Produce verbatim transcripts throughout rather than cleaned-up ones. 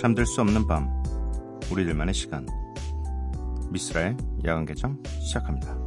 잠들 수 없는 밤, 우리들만의 시간. 미스라의 야간 개장 시작합니다.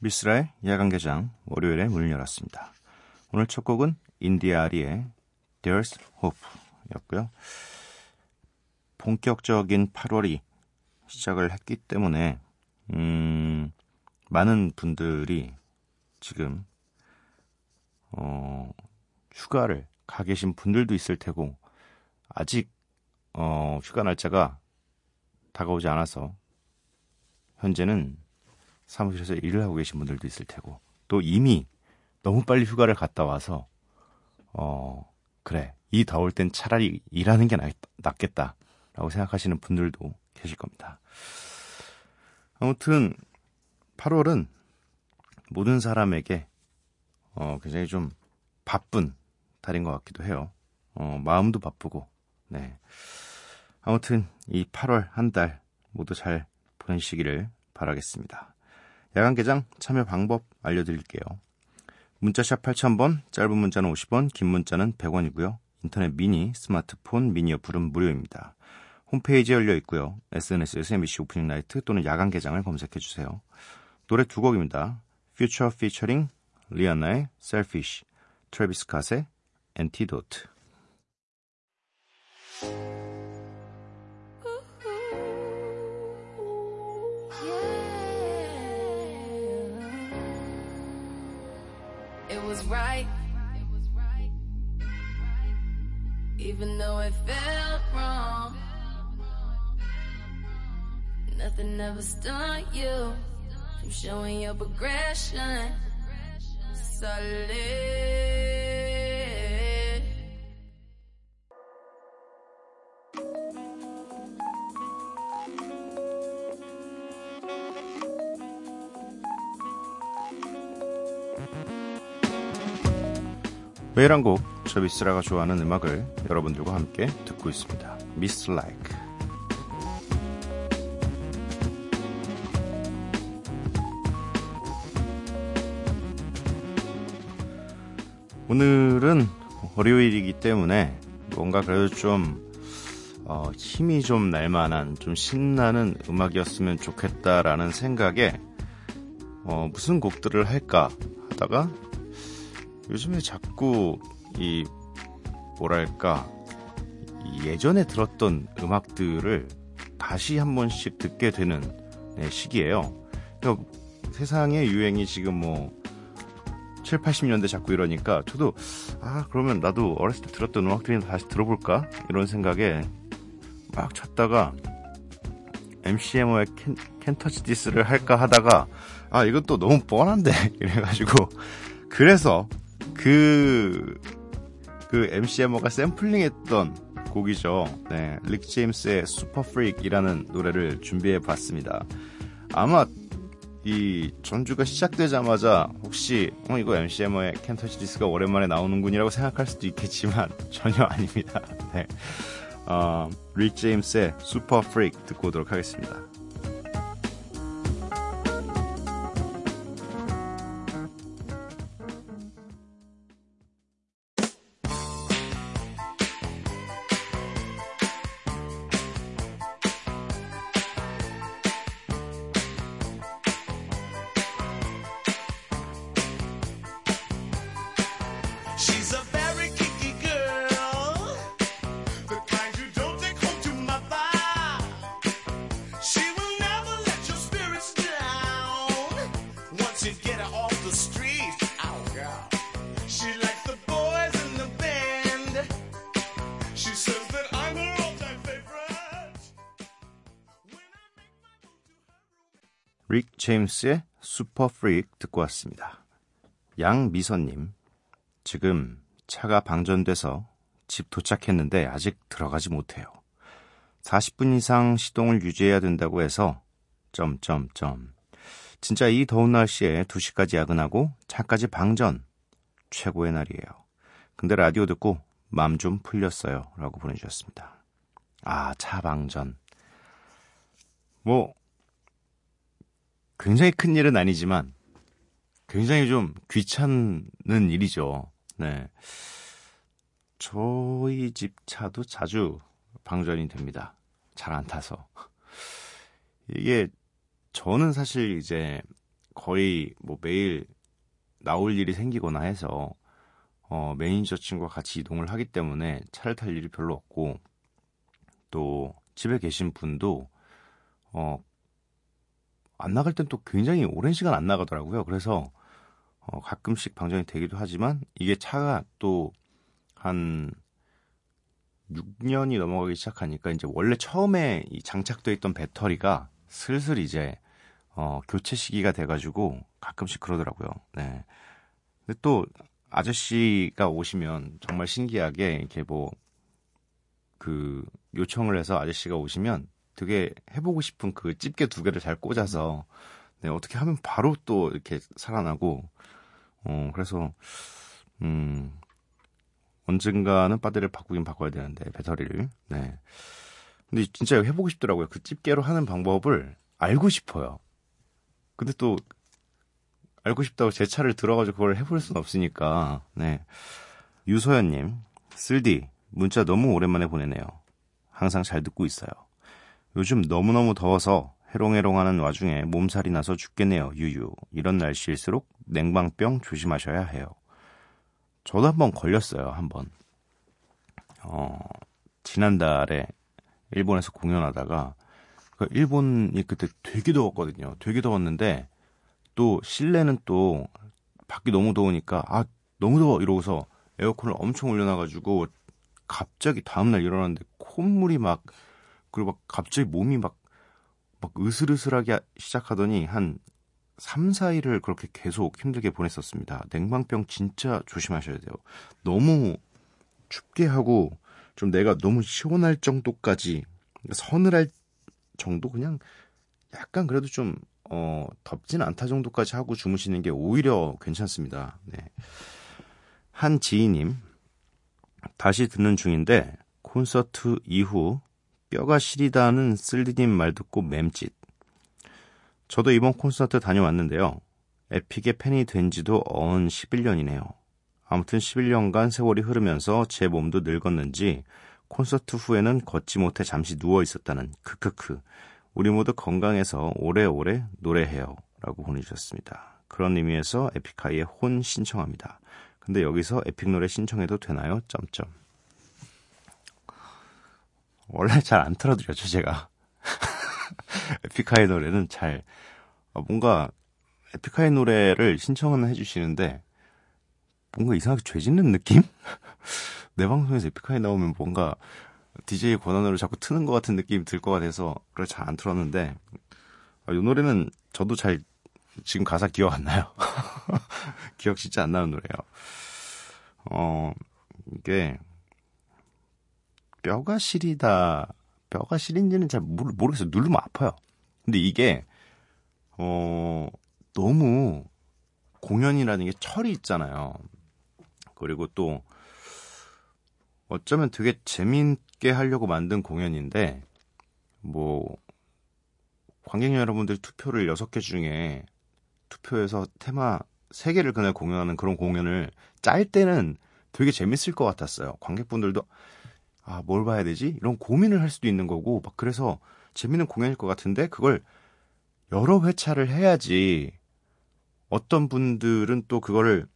미스라의 야간 개장 월요일에 문을 열었습니다. 오늘 첫 곡은 인디아리의 There's Hope였고요. 본격적인 팔월이 시작을 했기 때문에 음, 많은 분들이 지금 어, 휴가를 가 계신 분들도 있을 테고 아직 어, 휴가 날짜가 다가오지 않아서 현재는 사무실에서 일을 하고 계신 분들도 있을 테고 또 이미 너무 빨리 휴가를 갔다 와서 어 그래 이 더울 땐 차라리 일하는 게 낫겠다 라고 생각하시는 분들도 계실 겁니다. 아무튼 팔월은 모든 사람에게 어 굉장히 좀 바쁜 달인 것 같기도 해요. 어 마음도 바쁘고 네 아무튼 이 팔월 한 달 모두 잘 보내시기를 바라겠습니다. 야간 개장 참여 방법 알려드릴게요. 문자샵 팔천 번, 짧은 문자는 오십 원, 긴 문자는 백 원이고요. 인터넷 미니, 스마트폰, 미니 어플은 무료입니다. 홈페이지에 열려 있고요. 에스엔에스에서 엠비씨 오프닝 나이트 또는 야간 개장을 검색해주세요. 노래 두 곡입니다. Future featuring 리아나의 Selfish, 트래비스 스캇의 Antidote. It was right, even though it felt wrong. Nothing ever stopped you from showing your progression. Solid. 매일 한 곡, 저 미스라가 좋아하는 음악을 여러분들과 함께 듣고 있습니다. 미스 라이크. 오늘은 월요일이기 때문에 뭔가 그래도 좀 어, 힘이 좀 날만한 좀 신나는 음악이었으면 좋겠다라는 생각에 어, 무슨 곡들을 할까 하다가 요즘에 자꾸 이 뭐랄까 예전에 들었던 음악들을 다시 한 번씩 듣게 되는 네, 시기예요. 그러니까 세상의 유행이 지금 뭐 칠십, 팔십 년대 자꾸 이러니까 저도 아 그러면 나도 어렸을 때 들었던 음악들이나 다시 들어볼까? 이런 생각에 막 찾다가 엠씨엠오의 Can't Touch This를 할까 하다가 아 이건 또 너무 뻔한데 이래가지고 그래서 그, 그 엠씨엠오가 샘플링했던 곡이죠. 네, 릭 제임스의 Super Freak이라는 노래를 준비해봤습니다. 아마 이 전주가 시작되자마자 혹시 어, 이거 엠씨엠오의 Can't Touch This가 오랜만에 나오는군이라고 생각할 수도 있겠지만 전혀 아닙니다. 네, 어, 릭 제임스의 Super Freak 듣고 오도록 하겠습니다. 릭 제임스의 Super Freak 듣고 왔습니다. 양미선님, 지금 차가 방전돼서 집 도착했는데 아직 들어가지 못해요. 사십 분 이상 시동을 유지해야 된다고 해서 점점점 진짜 이 더운 날씨에 두 시까지 야근하고 차까지 방전. 최고의 날이에요. 근데 라디오 듣고 맘 좀 풀렸어요. 라고 보내주셨습니다. 아, 차 방전. 뭐 굉장히 큰 일은 아니지만 굉장히 좀 귀찮은 일이죠. 네, 저희 집 차도 자주 방전이 됩니다. 잘 안 타서. 이게 저는 사실 이제 거의 뭐 매일 나올 일이 생기거나 해서 어, 매니저 친구와 같이 이동을 하기 때문에 차를 탈 일이 별로 없고, 또 집에 계신 분도 어, 안 나갈 땐 또 굉장히 오랜 시간 안 나가더라고요. 그래서 어, 가끔씩 방전이 되기도 하지만 이게 차가 또 한 육 년이 넘어가기 시작하니까 이제 원래 처음에 장착되어 있던 배터리가 슬슬 이제 어, 교체 시기가 돼가지고 가끔씩 그러더라고요. 네. 근데 또 아저씨가 오시면 정말 신기하게 이렇게 뭐 그 요청을 해서 아저씨가 오시면 되게 해보고 싶은 그 집게 두 개를 잘 꽂아서 네, 어떻게 하면 바로 또 이렇게 살아나고, 어, 그래서, 음, 언젠가는 배터리를 바꾸긴 바꿔야 되는데, 배터리를. 네. 근데 진짜 해보고 싶더라고요. 그 집게로 하는 방법을 알고 싶어요. 근데 또, 알고 싶다고 제 차를 들어가지고 그걸 해볼 순 없으니까, 네. 유소연님, 쓸디, 문자 너무 오랜만에 보내네요. 항상 잘 듣고 있어요. 요즘 너무너무 더워서 해롱해롱하는 와중에 몸살이 나서 죽겠네요. 유유. 이런 날씨일수록 냉방병 조심하셔야 해요. 저도 한번 걸렸어요. 한번. 어, 지난달에 일본에서 공연하다가, 일본이 그때 되게 더웠거든요. 되게 더웠는데 또 실내는 또 밖이 너무 더우니까 아 너무 더워 이러고서 에어컨을 엄청 올려놔가지고 갑자기 다음날 일어났는데 콧물이 막, 그리고 막 갑자기 몸이 막 막 으슬으슬하게 시작하더니 한 삼, 사 일을 그렇게 계속 힘들게 보냈었습니다. 냉방병 진짜 조심하셔야 돼요. 너무 춥게 하고 좀 내가 너무 시원할 정도까지, 서늘할 정도, 그냥 약간 그래도 좀 어, 덥진 않다 정도까지 하고 주무시는 게 오히려 괜찮습니다. 네. 한 지인님, 다시 듣는 중인데 콘서트 이후 뼈가 시리다는 쓸디님 말 듣고 맴짓. 저도 이번 콘서트 다녀왔는데요. 에픽의 팬이 된 지도 어언 십일 년이네요. 아무튼 십일 년간 세월이 흐르면서 제 몸도 늙었는지 콘서트 후에는 걷지 못해 잠시 누워 있었다는 크크크. 우리 모두 건강해서 오래오래 노래해요. 라고 보내주셨습니다. 그런 의미에서 에픽하이의 혼 신청합니다. 근데 여기서 에픽 노래 신청해도 되나요? 점점. 원래 잘 안 틀어드렸죠, 제가. 에픽하이 노래는 잘, 뭔가, 에픽하이 노래를 신청은 해주시는데, 뭔가 이상하게 죄 짓는 느낌? 내 방송에서 에픽하이 나오면 뭔가, 디제이 권한으로 자꾸 트는 것 같은 느낌이 들 것 같아서, 그걸 잘 안 틀었는데, 이 노래는 저도 잘, 지금 가사 기억 안 나요. 기억 진짜 안 나는 노래예요. 어, 이게, 뼈가 시리다, 뼈가 시린지는 잘 모르, 모르겠어요. 누르면 아파요. 근데 이게 어, 너무 공연이라는 게 철이 있잖아요. 그리고 또 어쩌면 되게 재미있게 하려고 만든 공연인데, 뭐 관객 여러분들 투표를 여섯 개 중에 투표해서 테마 세 개를 그날 공연하는 그런 공연을 짤 때는 되게 재밌을 것 같았어요. 관객분들도 아, 뭘 봐야 되지? 이런 고민을 할 수도 있는 거고, 막 그래서 재밌는 공연일 것 같은데, 그걸 여러 회차를 해야지, 어떤 분들은 또 그거를,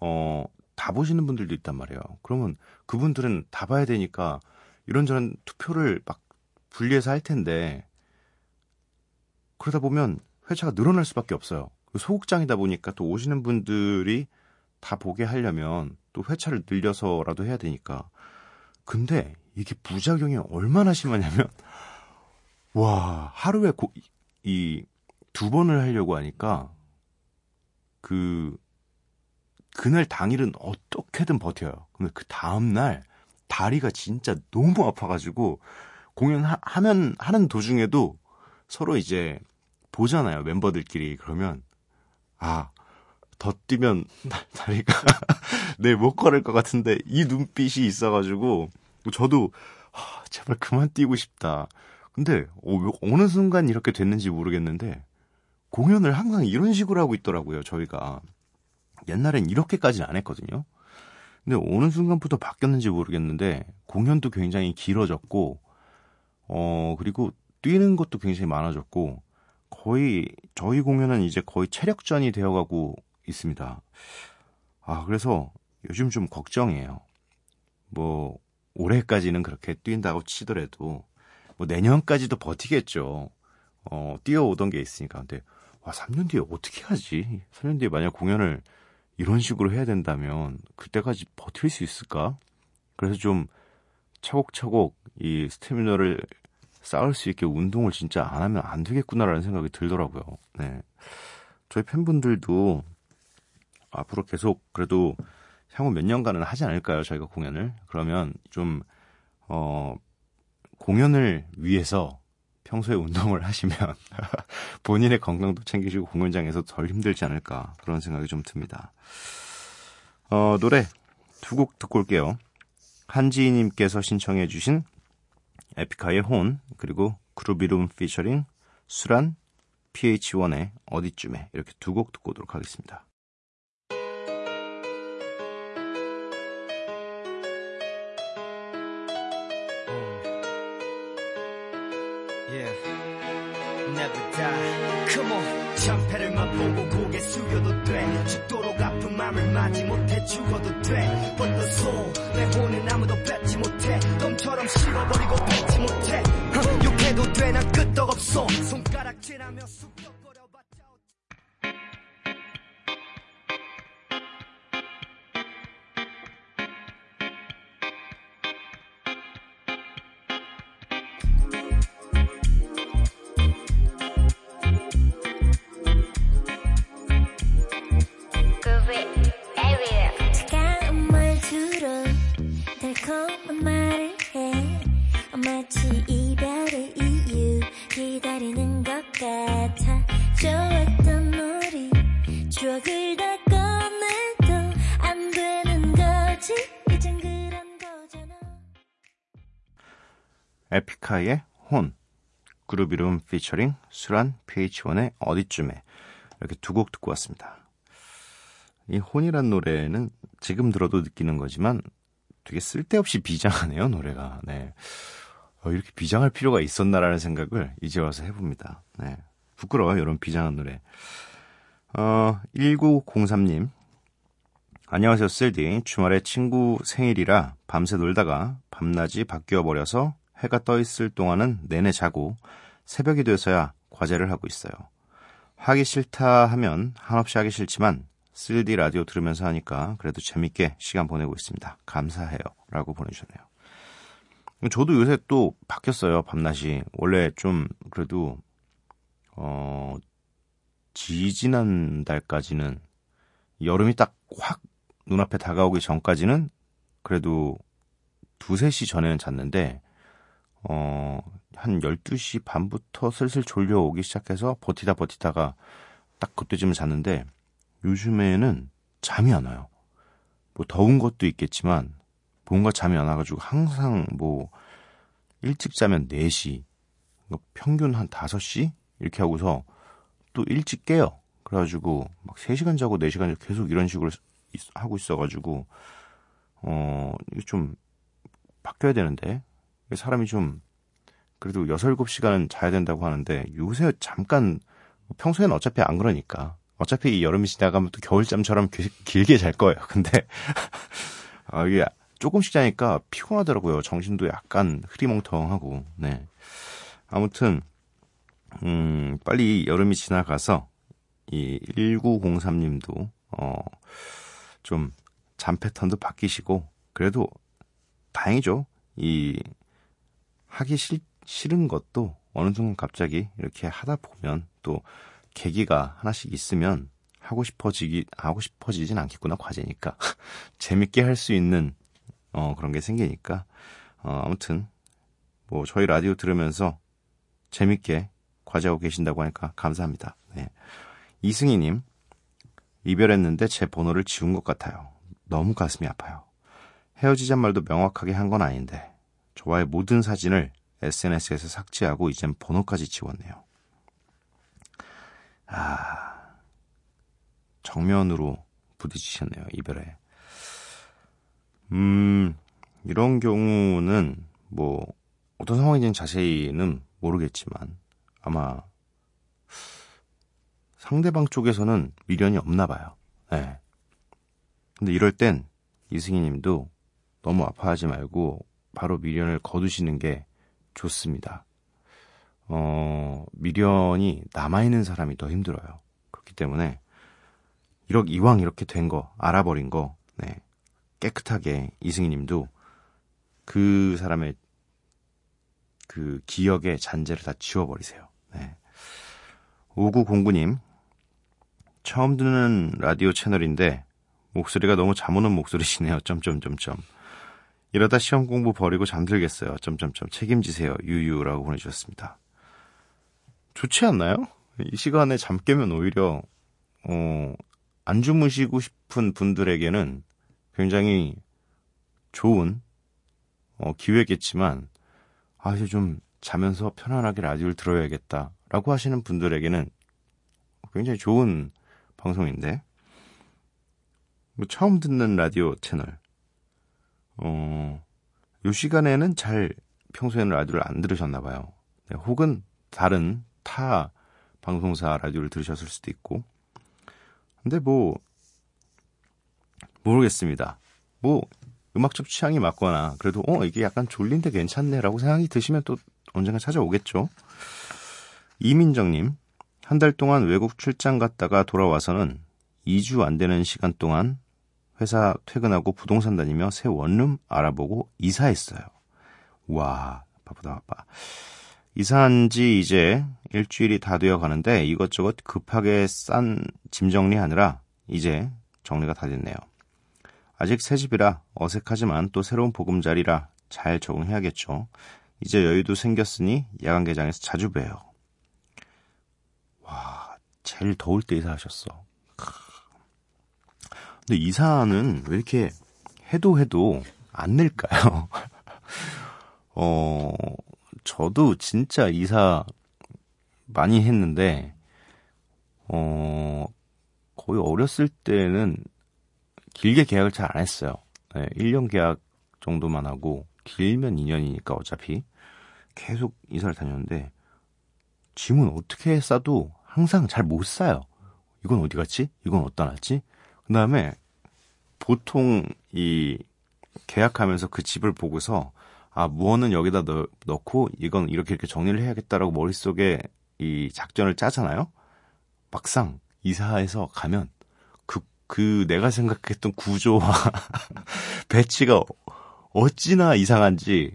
어, 다 보시는 분들도 있단 말이에요. 그러면 그분들은 다 봐야 되니까, 이런저런 투표를 막 분리해서 할 텐데, 그러다 보면 회차가 늘어날 수밖에 없어요. 소극장이다 보니까 또 오시는 분들이 다 보게 하려면, 또 회차를 늘려서라도 해야 되니까, 근데 이게 부작용이 얼마나 심하냐면, 와, 하루에 고, 이 두 번을 하려고 하니까 그 그날 당일은 어떻게든 버텨요. 근데 그 다음날 다리가 진짜 너무 아파가지고 공연하면 하는 도중에도 서로 이제 보잖아요, 멤버들끼리. 그러면 아, 더 뛰면 다리가 내 못 걸을 것 같은데 이 눈빛이 있어가지고 저도 아, 제발 그만 뛰고 싶다. 근데 어느 순간 이렇게 됐는지 모르겠는데 공연을 항상 이런 식으로 하고 있더라고요. 저희가 옛날엔 이렇게까지는 안 했거든요. 근데 어느 순간부터 바뀌었는지 모르겠는데 공연도 굉장히 길어졌고 어 그리고 뛰는 것도 굉장히 많아졌고 거의 저희 공연은 이제 거의 체력전이 되어가고 있습니다. 아 그래서 요즘 좀 걱정이에요. 뭐 올해까지는 그렇게 뛴다고 치더라도 뭐 내년까지도 버티겠죠. 어 뛰어오던 게 있으니까. 근데 와, 삼 년 뒤에 어떻게 하지? 삼 년 뒤에 만약 공연을 이런 식으로 해야 된다면 그때까지 버틸 수 있을까? 그래서 좀 차곡차곡 이 스태미너를 쌓을 수 있게 운동을 진짜 안 하면 안 되겠구나라는 생각이 들더라고요. 네, 저희 팬분들도 앞으로 계속 그래도 향후 몇 년간은 하지 않을까요? 저희가 공연을. 그러면 좀 어, 공연을 위해서 평소에 운동을 하시면 본인의 건강도 챙기시고 공연장에서 덜 힘들지 않을까 그런 생각이 좀 듭니다. 어, 노래 두 곡 듣고 올게요. 한지희님께서 신청해 주신 에픽하이의 혼, 그리고 그루비룸 피처링 수란, 피에이치원의 어디쯤에, 이렇게 두 곡 듣고 오도록 하겠습니다. Never die. Come on. 창패를만 보고 고개 숙여도 돼. 죽도록 아픈 맘을 맞지 못해 죽어도 돼. But the soul, 내 혼은 아무도 뺏지 못해. 똥처럼 씹어버리고 뱉지 못해. 욕해도 돼. 난 끄떡 없어. 손가락질하며 숙덕거려봤자. 에픽하이의 혼, 그루비룸 피처링 수란, 피에이치원의 어디쯤에, 이렇게 두 곡 듣고 왔습니다. 이 혼이란 노래는 지금 들어도 느끼는 거지만 되게 쓸데없이 비장하네요, 노래가. 네, 어, 이렇게 비장할 필요가 있었나라는 생각을 이제 와서 해봅니다. 네, 부끄러워요, 이런 비장한 노래. 어, 천구백삼님 안녕하세요, 쓸디. 주말에 친구 생일이라 밤새 놀다가 밤낮이 바뀌어버려서 해가 떠있을 동안은 내내 자고 새벽이 돼서야 과제를 하고 있어요. 하기 싫다 하면 한없이 하기 싫지만 쓰리 디 라디오 들으면서 하니까 그래도 재밌게 시간 보내고 있습니다. 감사해요. 라고 보내주셨네요. 저도 요새 또 바뀌었어요. 밤낮이. 원래 좀 그래도 어, 지지난달까지는 여름이 딱 확 눈앞에 다가오기 전까지는 그래도 두세 시 전에는 잤는데 어, 한 열두 시 반부터 슬슬 졸려오기 시작해서 버티다 버티다가 딱 그때쯤 잤는데 요즘에는 잠이 안 와요. 뭐 더운 것도 있겠지만 뭔가 잠이 안 와가지고 항상 뭐 일찍 자면 네 시, 평균 한 다섯 시 이렇게 하고서 또 일찍 깨요. 그래가지고 막 세 시간 자고 네 시간 자고 계속 이런 식으로 하고 있어가지고 어, 좀 바뀌어야 되는데 사람이 좀 그래도 여섯, 일곱 시간은 자야 된다고 하는데 요새 잠깐 평소에는 어차피 안 그러니까 어차피 이 여름이 지나가면 또 겨울잠처럼 기, 길게 잘 거예요. 근데 아, 이게 조금씩 자니까 피곤하더라고요. 정신도 약간 흐리멍텅하고. 네. 아무튼 음, 빨리 여름이 지나가서 이 천구백삼님도 어, 좀 잠 패턴도 바뀌시고 그래도 다행이죠. 이 하기 싫, 싫은 것도 어느 순간 갑자기 이렇게 하다 보면 또 계기가 하나씩 있으면 하고 싶어지기, 하고 싶어지진 않겠구나, 과제니까. 재밌게 할 수 있는, 어, 그런 게 생기니까. 어, 아무튼, 뭐 저희 라디오 들으면서 재밌게 과제하고 계신다고 하니까 감사합니다. 네. 이승희님, 이별했는데 제 번호를 지운 것 같아요. 너무 가슴이 아파요. 헤어지자는 말도 명확하게 한 건 아닌데 저와의 모든 사진을 에스엔에스에서 삭제하고 이젠 번호까지 지웠네요. 아, 정면으로 부딪히셨네요, 이별에. 음, 이런 경우는 뭐 어떤 상황인지는 자세히는 모르겠지만 아마 상대방 쪽에서는 미련이 없나 봐요. 네. 근데 이럴 땐 이승희님도 너무 아파하지 말고 바로 미련을 거두시는 게 좋습니다. 어, 미련이 남아있는 사람이 더 힘들어요. 그렇기 때문에 이렇게, 이왕 이렇게 된 거, 알아버린 거, 네, 깨끗하게 이승희님도 그 사람의 그 기억의 잔재를 다 지워버리세요. 네. 오구공구 님, 처음 듣는 라디오 채널인데 목소리가 너무 잠오는 목소리시네요. 점점점점. 이러다 시험 공부 버리고 잠들겠어요. 점점점. 책임지세요. 유유라고 보내주셨습니다. 좋지 않나요? 이 시간에 잠 깨면 오히려 어, 안 주무시고 싶은 분들에게는 굉장히 좋은 어, 기회겠지만 아 이제 좀 자면서 편안하게 라디오를 들어야겠다라고 하시는 분들에게는 굉장히 좋은 방송인데 뭐 처음 듣는 라디오 채널 어, 요 시간에는 잘 평소에는 라디오를 안 들으셨나 봐요. 네, 혹은 다른 타 방송사 라디오를 들으셨을 수도 있고 근데 뭐 모르겠습니다. 뭐 음악적 취향이 맞거나 그래도 어 이게 약간 졸린데 괜찮네 라고 생각이 드시면 또 언젠가 찾아오겠죠. 이민정님, 한 달 동안 외국 출장 갔다가 돌아와서는 이 주 안 되는 시간 동안 회사 퇴근하고 부동산 다니며 새 원룸 알아보고 이사했어요. 와, 바쁘다 바빠. 이사한 지 이제 일주일이 다 되어 가는데 이것저것 급하게 싼 짐 정리하느라 이제 정리가 다 됐네요. 아직 새 집이라 어색하지만 또 새로운 보금자리라 잘 적응해야겠죠. 이제 여유도 생겼으니 야간 개장에서 자주 봬요. 와, 제일 더울 때 이사하셨어. 근데 이사는 왜 이렇게 해도 해도 안 늘까요? 어, 저도 진짜 이사 많이 했는데 어, 거의 어렸을 때는 길게 계약을 잘 안 했어요. 네, 일 년 계약 정도만 하고 길면 이 년이니까 어차피 계속 이사를 다녔는데 짐은 어떻게 싸도 항상 잘 못 싸요. 이건 어디 갔지? 이건 어디다 놨지? 그 다음에 보통 이 계약하면서 그 집을 보고서 아, 무언은 여기다 넣, 넣고 이건 이렇게 이렇게 정리를 해야겠다라고 머릿속에 이 작전을 짜잖아요. 막상 이사해서 가면 그, 그 내가 생각했던 구조와 배치가 어찌나 이상한지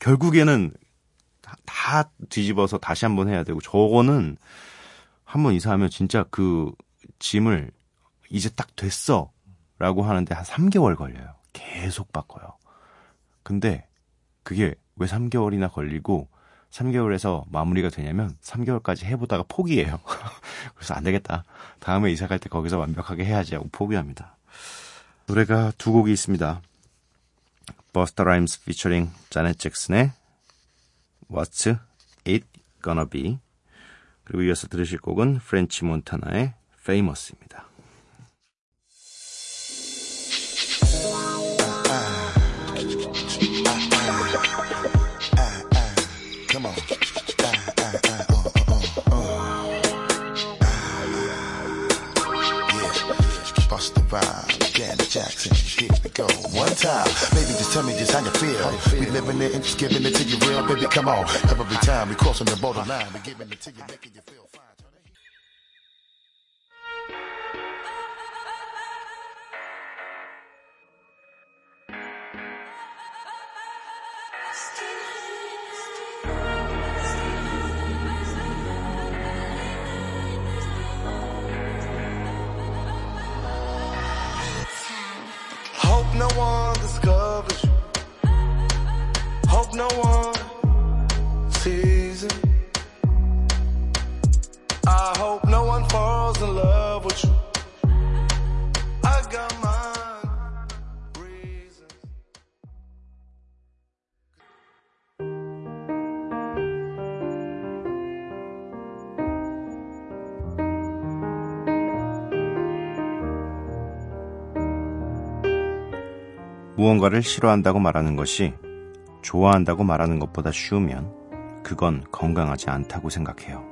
결국에는 다, 다 뒤집어서 다시 한번 해야 되고 저거는 한번 이사하면 진짜 그 짐을 이제 딱 됐어 라고 하는데 한 삼 개월 걸려요. 계속 바꿔요. 근데 그게 왜 삼 개월이나 걸리고 삼 개월에서 마무리가 되냐면 삼 개월까지 해보다가 포기해요. 그래서 안 되겠다. 다음에 이사 갈 때 거기서 완벽하게 해야지 하고 포기합니다. 노래가 두 곡이 있습니다. 버스타 라임스 피처링 자넷 잭슨의 What's It Gonna Be 그리고 이어서 들으실 곡은 프렌치 몬타나의 Famous입니다. Jackson, here we go, one time. Baby, just tell me just how you feel. We living it and just giving it to you real. Baby, come on. Every time we crossing the borderline, we giving it to you, making you feel fine. No one discovers you. Hope no one 무언가를 싫어한다고 말하는 것이 좋아한다고 말하는 것보다 쉬우면 그건 건강하지 않다고 생각해요.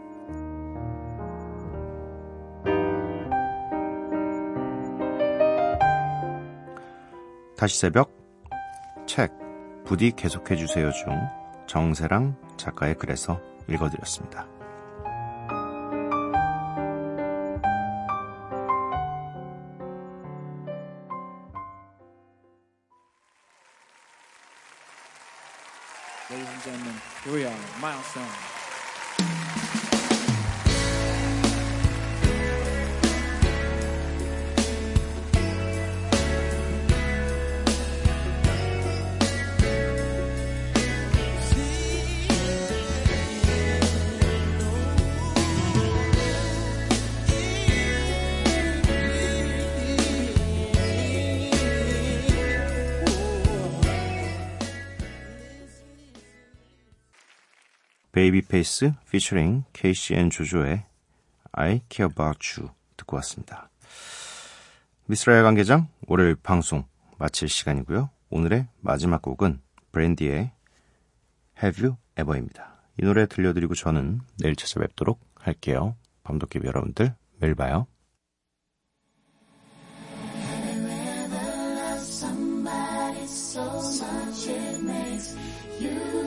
다시 새벽 책 부디 계속해주세요 중 정세랑 작가의 글에서 읽어드렸습니다. Ladies and gentlemen, here we are, milestone. 베이비페이스 피처링 케이씨앤 조조의 I Care About You 듣고 왔습니다. 미스라엘 관계장 월요일 방송 마칠 시간이고요. 오늘의 마지막 곡은 브랜디의 Have You Ever입니다. 이 노래 들려드리고 저는 내일 찾아뵙도록 할게요. 밤도깨비 여러분들 매일 봐요. I never love somebody so much it makes you